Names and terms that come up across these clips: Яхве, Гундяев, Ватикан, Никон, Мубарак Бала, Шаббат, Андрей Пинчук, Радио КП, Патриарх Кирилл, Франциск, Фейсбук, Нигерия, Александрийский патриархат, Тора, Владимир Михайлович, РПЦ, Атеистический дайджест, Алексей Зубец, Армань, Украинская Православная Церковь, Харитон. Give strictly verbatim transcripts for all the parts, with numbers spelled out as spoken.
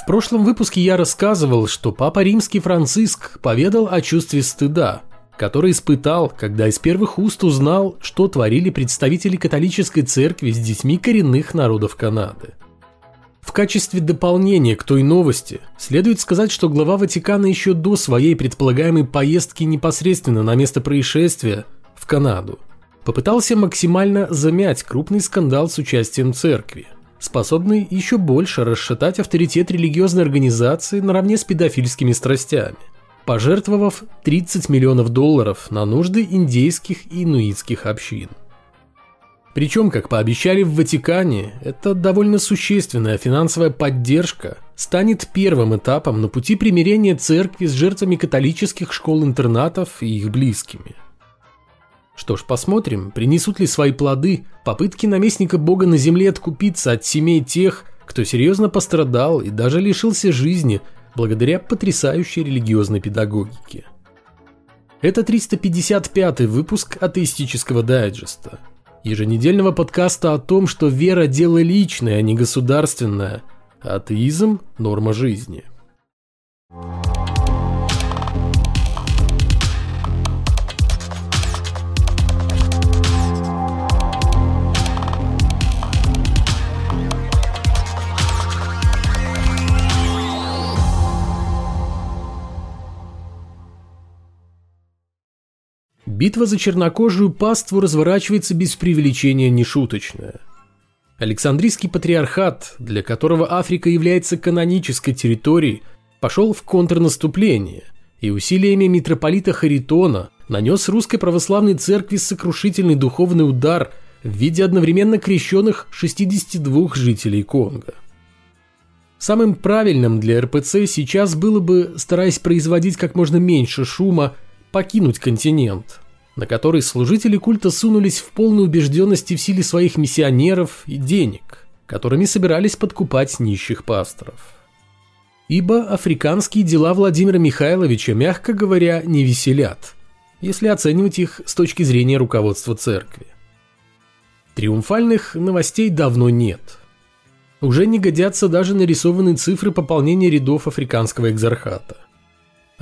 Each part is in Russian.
В прошлом выпуске я рассказывал, что Папа Римский Франциск поведал о чувстве стыда, который испытал, когда из первых уст узнал, что творили представители католической церкви с детьми коренных народов Канады. В качестве дополнения к той новости следует сказать, что глава Ватикана еще до своей предполагаемой поездки непосредственно на место происшествия в Канаду попытался максимально замять крупный скандал с участием церкви, способный еще больше расшатать авторитет религиозной организации наравне с педофильскими страстями, пожертвовав тридцать миллионов долларов на нужды индейских и инуитских общин. Причем, как пообещали в Ватикане, эта довольно существенная финансовая поддержка станет первым этапом на пути примирения церкви с жертвами католических школ-интернатов и их близкими. Что ж, посмотрим, принесут ли свои плоды попытки наместника Бога на земле откупиться от семей тех, кто серьезно пострадал и даже лишился жизни благодаря потрясающей религиозной педагогике. Это триста пятьдесят пятый выпуск атеистического дайджеста, еженедельного подкаста о том, что вера – дело личное, а не государственное, а атеизм – норма жизни. Битва за чернокожую паству разворачивается без преувеличения нешуточная. Александрийский патриархат, для которого Африка является канонической территорией, пошел в контрнаступление и усилиями митрополита Харитона нанес Русской Православной Церкви сокрушительный духовный удар в виде одновременно крещенных шестидесяти двух жителей Конго. Самым правильным для эр пэ цэ сейчас было бы, стараясь производить как можно меньше шума, покинуть континент, на который служители культа сунулись в полной убежденности в силе своих миссионеров и денег, которыми собирались подкупать нищих пасторов. Ибо африканские дела Владимира Михайловича, мягко говоря, не веселят, если оценивать их с точки зрения руководства церкви. Триумфальных новостей давно нет. Уже не годятся даже нарисованные цифры пополнения рядов африканского экзархата.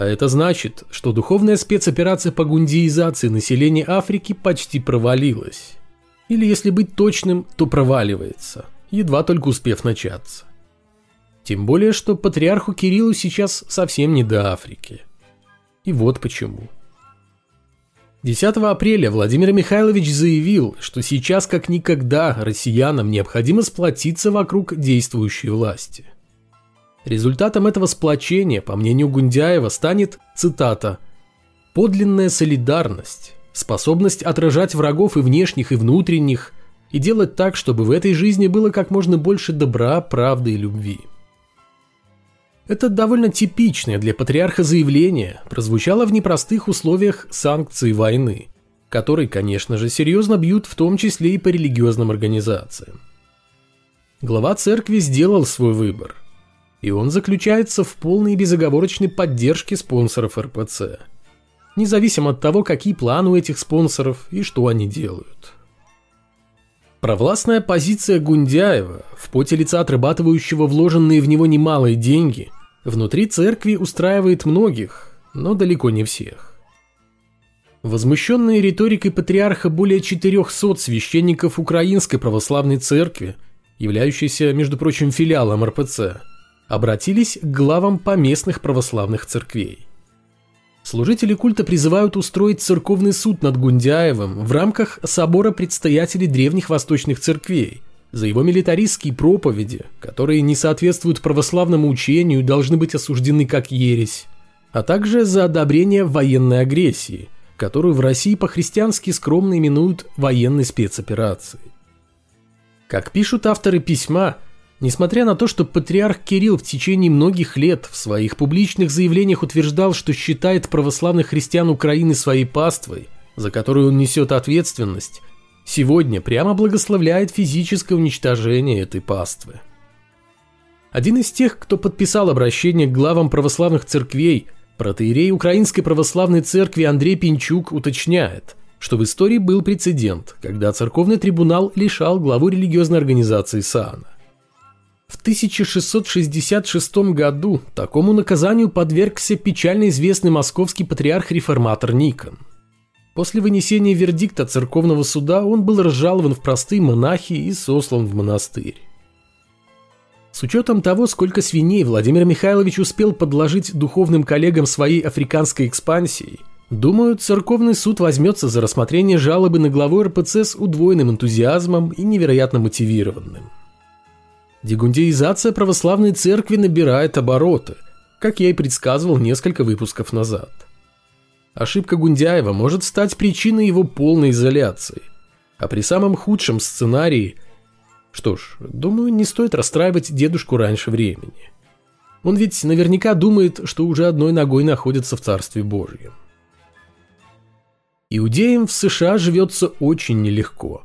А это значит, что духовная спецоперация по гундеизации населения Африки почти провалилась. Или, если быть точным, то проваливается, едва только успев начаться. Тем более, что патриарху Кириллу сейчас совсем не до Африки. И вот почему. десятого апреля Владимир Михайлович заявил, что сейчас как никогда россиянам необходимо сплотиться вокруг действующей власти. Результатом этого сплочения, по мнению Гундяева, станет, цитата, «подлинная солидарность, способность отражать врагов и внешних, и внутренних, и делать так, чтобы в этой жизни было как можно больше добра, правды и любви». Это довольно типичное для патриарха заявление прозвучало в непростых условиях санкций войны, которые, конечно же, серьезно бьют в том числе и по религиозным организациям. Глава церкви сделал свой выбор. И он заключается в полной и безоговорочной поддержке спонсоров эр пэ цэ, независимо от того, какие планы у этих спонсоров и что они делают. Провластная позиция Гундяева, в поте лица отрабатывающего вложенные в него немалые деньги, внутри церкви устраивает многих, но далеко не всех. Возмущенные риторикой патриарха более четырехсот священников Украинской Православной Церкви, являющейся, между прочим, филиалом эр пэ цэ, обратились к главам поместных православных церквей. Служители культа призывают устроить церковный суд над Гундяевым в рамках собора предстоятелей древних восточных церквей за его милитаристские проповеди, которые не соответствуют православному учению и должны быть осуждены как ересь, а также за одобрение военной агрессии, которую в России по-христиански скромно именуют военной спецоперацией. Как пишут авторы письма, несмотря на то, что патриарх Кирилл в течение многих лет в своих публичных заявлениях утверждал, что считает православных христиан Украины своей паствой, за которую он несет ответственность, сегодня прямо благословляет физическое уничтожение этой паствы. Один из тех, кто подписал обращение к главам православных церквей, протоиерей Украинской Православной Церкви Андрей Пинчук уточняет, что в истории был прецедент, когда церковный трибунал лишал главу религиозной организации сана. В тысяча шестьсот шестьдесят шестом году такому наказанию подвергся печально известный московский патриарх-реформатор Никон. После вынесения вердикта церковного суда он был разжалован в простые монахи и сослан в монастырь. С учетом того, сколько свиней Владимир Михайлович успел подложить духовным коллегам своей африканской экспансии, думаю, церковный суд возьмется за рассмотрение жалобы на главу эр пэ цэ с удвоенным энтузиазмом и невероятно мотивированным. Дегундяизация православной церкви набирает обороты, как я и предсказывал несколько выпусков назад. Ошибка Гундяева может стать причиной его полной изоляции. А при самом худшем сценарии... Что ж, думаю, не стоит расстраивать дедушку раньше времени. Он ведь наверняка думает, что уже одной ногой находится в Царстве Божьем. Иудеям в США живется очень нелегко.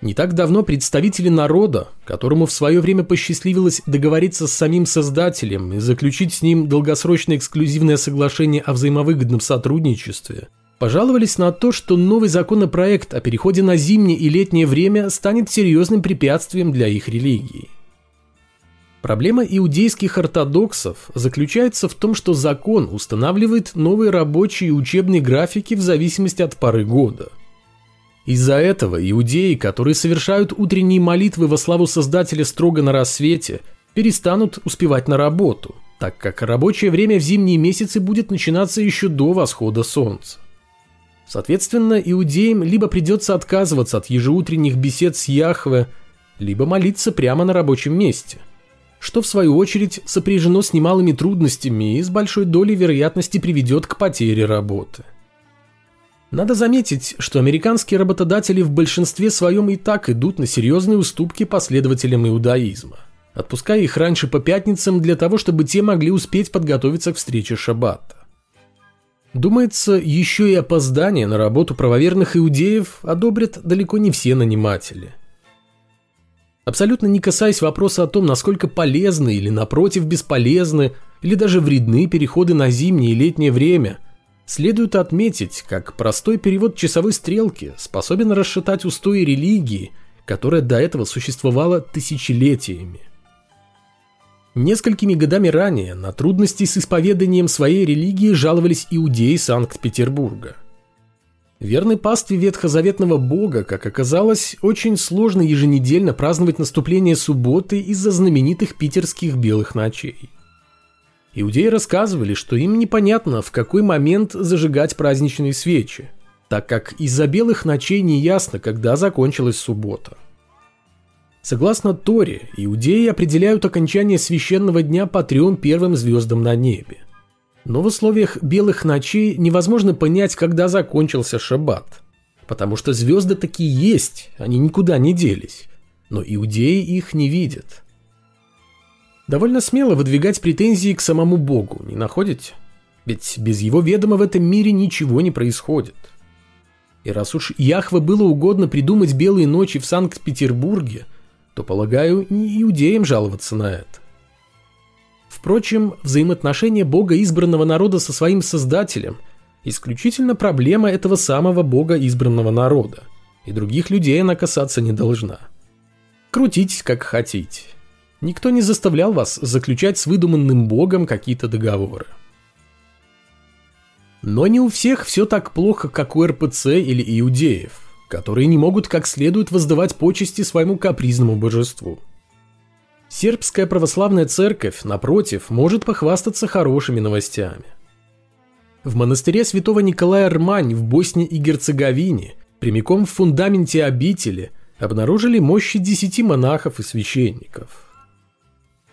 Не так давно представители народа, которому в свое время посчастливилось договориться с самим Создателем и заключить с ним долгосрочное эксклюзивное соглашение о взаимовыгодном сотрудничестве, пожаловались на то, что новый законопроект о переходе на зимнее и летнее время станет серьезным препятствием для их религии. Проблема иудейских ортодоксов заключается в том, что закон устанавливает новые рабочие и учебные графики в зависимости от поры года. Из-за этого иудеи, которые совершают утренние молитвы во славу Создателя строго на рассвете, перестанут успевать на работу, так как рабочее время в зимние месяцы будет начинаться еще до восхода солнца. Соответственно, иудеям либо придется отказываться от ежеутренних бесед с Яхве, либо молиться прямо на рабочем месте, что в свою очередь сопряжено с немалыми трудностями и с большой долей вероятности приведет к потере работы. Надо заметить, что американские работодатели в большинстве своем и так идут на серьезные уступки последователям иудаизма, отпуская их раньше по пятницам для того, чтобы те могли успеть подготовиться к встрече шаббата. Думается, еще и опоздание на работу правоверных иудеев одобрят далеко не все наниматели. Абсолютно не касаясь вопроса о том, насколько полезны или, напротив, бесполезны, или даже вредны переходы на зимнее и летнее время, следует отметить, как простой перевод часовой стрелки способен расшатать устои религии, которая до этого существовала тысячелетиями. Несколькими годами ранее на трудности с исповеданием своей религии жаловались иудеи Санкт-Петербурга. Верной пастве ветхозаветного бога, как оказалось, очень сложно еженедельно праздновать наступление субботы из-за знаменитых питерских белых ночей. Иудеи рассказывали, что им непонятно, в какой момент зажигать праздничные свечи, так как из-за белых ночей неясно, когда закончилась суббота. Согласно Торе, иудеи определяют окончание священного дня по трем первым звездам на небе. Но в условиях белых ночей невозможно понять, когда закончился шаббат, потому что звезды таки есть, они никуда не делись, но иудеи их не видят. Довольно смело выдвигать претензии к самому Богу, не находите? Ведь без его ведома в этом мире ничего не происходит. И раз уж Яхве было угодно придумать белые ночи в Санкт-Петербурге, то, полагаю, не иудеям жаловаться на это. Впрочем, взаимоотношения Бога избранного народа со своим Создателем исключительно проблема этого самого Бога избранного народа, и других людей она касаться не должна. Крутитесь как хотите. Никто не заставлял вас заключать с выдуманным Богом какие-то договоры. Но не у всех все так плохо, как у эр пэ цэ или иудеев, которые не могут как следует воздавать почести своему капризному божеству. Сербская православная церковь, напротив, может похвастаться хорошими новостями. В монастыре святого Николая Армань в Боснии и Герцеговине, прямиком в фундаменте обители, обнаружили мощи десяти монахов и священников.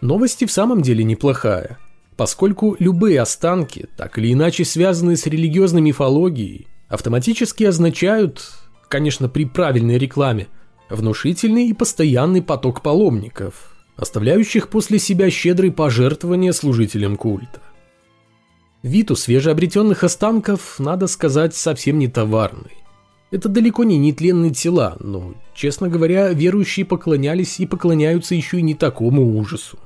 Новость в самом деле неплохая, поскольку любые останки, так или иначе связанные с религиозной мифологией, автоматически означают, конечно, при правильной рекламе, внушительный и постоянный поток паломников, оставляющих после себя щедрые пожертвования служителям культа. Вид у свежеобретенных останков, надо сказать, совсем не товарный. Это далеко не нетленные тела, но, честно говоря, верующие поклонялись и поклоняются еще и не такому ужасу.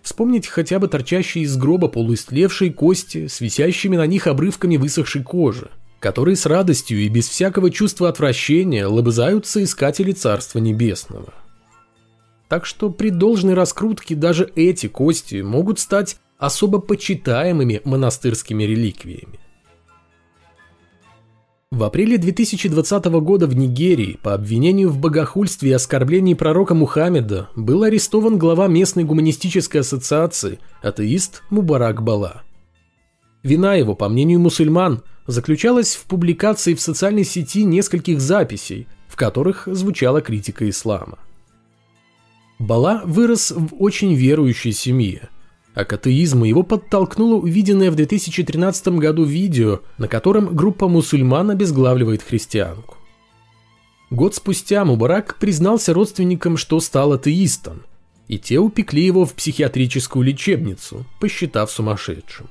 Вспомнить хотя бы торчащие из гроба полуистлевшие кости с висящими на них обрывками высохшей кожи, которые с радостью и без всякого чувства отвращения лобызаются искатели Царства Небесного. Так что при должной раскрутке даже эти кости могут стать особо почитаемыми монастырскими реликвиями. В апреле две тысячи двадцатого года в Нигерии по обвинению в богохульстве и оскорблении пророка Мухаммеда был арестован глава местной гуманистической ассоциации, атеист Мубарак Бала. Вина его, по мнению мусульман, заключалась в публикации в социальной сети нескольких записей, в которых звучала критика ислама. Бала вырос в очень верующей семье. А к атеизму его подтолкнуло увиденное в две тысячи тринадцатом году видео, на котором группа мусульман обезглавливает христианку. Год спустя Мубарак признался родственникам, что стал атеистом, и те упекли его в психиатрическую лечебницу, посчитав сумасшедшим.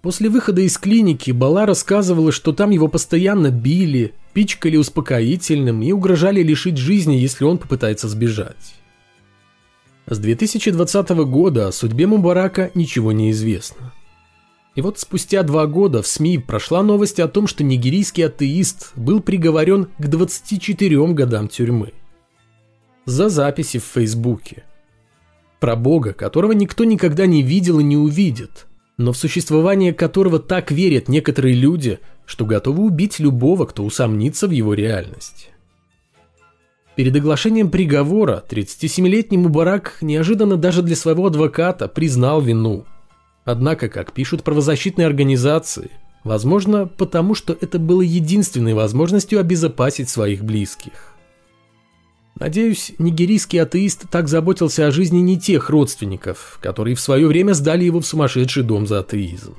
После выхода из клиники Бала рассказывала, что там его постоянно били, пичкали успокоительным и угрожали лишить жизни, если он попытается сбежать. С две тысячи двадцатого года о судьбе Мубарака ничего не известно. И вот спустя два года в СМИ прошла новость о том, что нигерийский атеист был приговорен к двадцати четырем годам тюрьмы. За записи в Фейсбуке. Про Бога, которого никто никогда не видел и не увидит, но в существование которого так верят некоторые люди, что готовы убить любого, кто усомнится в его реальности. Перед оглашением приговора тридцатисемилетний Мубарак неожиданно даже для своего адвоката признал вину. Однако, как пишут правозащитные организации, возможно, потому что это было единственной возможностью обезопасить своих близких. Надеюсь, нигерийский атеист так заботился о жизни не тех родственников, которые в свое время сдали его в сумасшедший дом за атеизм.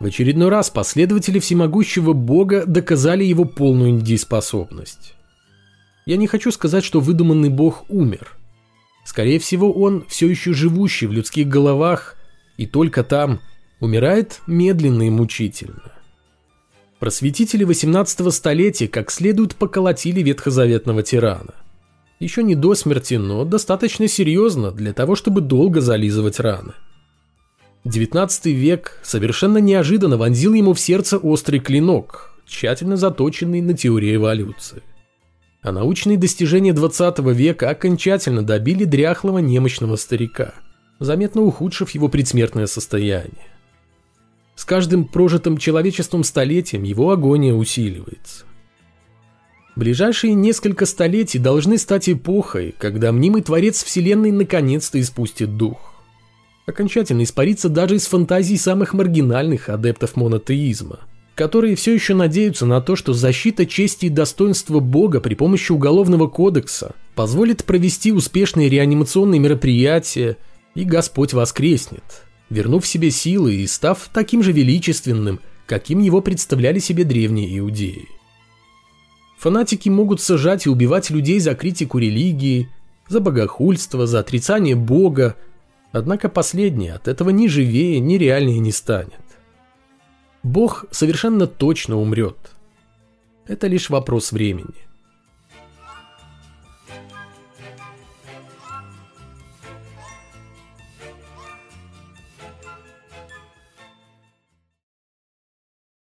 В очередной раз последователи всемогущего Бога доказали его полную недееспособность. Я не хочу сказать, что выдуманный бог умер. Скорее всего, он, все еще живущий в людских головах, и только там, умирает медленно и мучительно. Просветители восемнадцатого столетия как следует поколотили ветхозаветного тирана. Еще не до смерти, но достаточно серьезно для того, чтобы долго зализывать раны. девятнадцатый век совершенно неожиданно вонзил ему в сердце острый клинок, тщательно заточенный на теории эволюции. А научные достижения двадцатого века окончательно добили дряхлого немощного старика, заметно ухудшив его предсмертное состояние. С каждым прожитым человечеством столетием его агония усиливается. Ближайшие несколько столетий должны стать эпохой, когда мнимый творец вселенной наконец-то испустит дух. Окончательно испарится даже из фантазий самых маргинальных адептов монотеизма, которые все еще надеются на то, что защита чести и достоинства Бога при помощи Уголовного кодекса позволит провести успешные реанимационные мероприятия, и Господь воскреснет, вернув себе силы и став таким же величественным, каким его представляли себе древние иудеи. Фанатики могут сажать и убивать людей за критику религии, за богохульство, за отрицание Бога, однако последнее от этого ни живее, ни реальнее не станет. Бог совершенно точно умрет. Это лишь вопрос времени.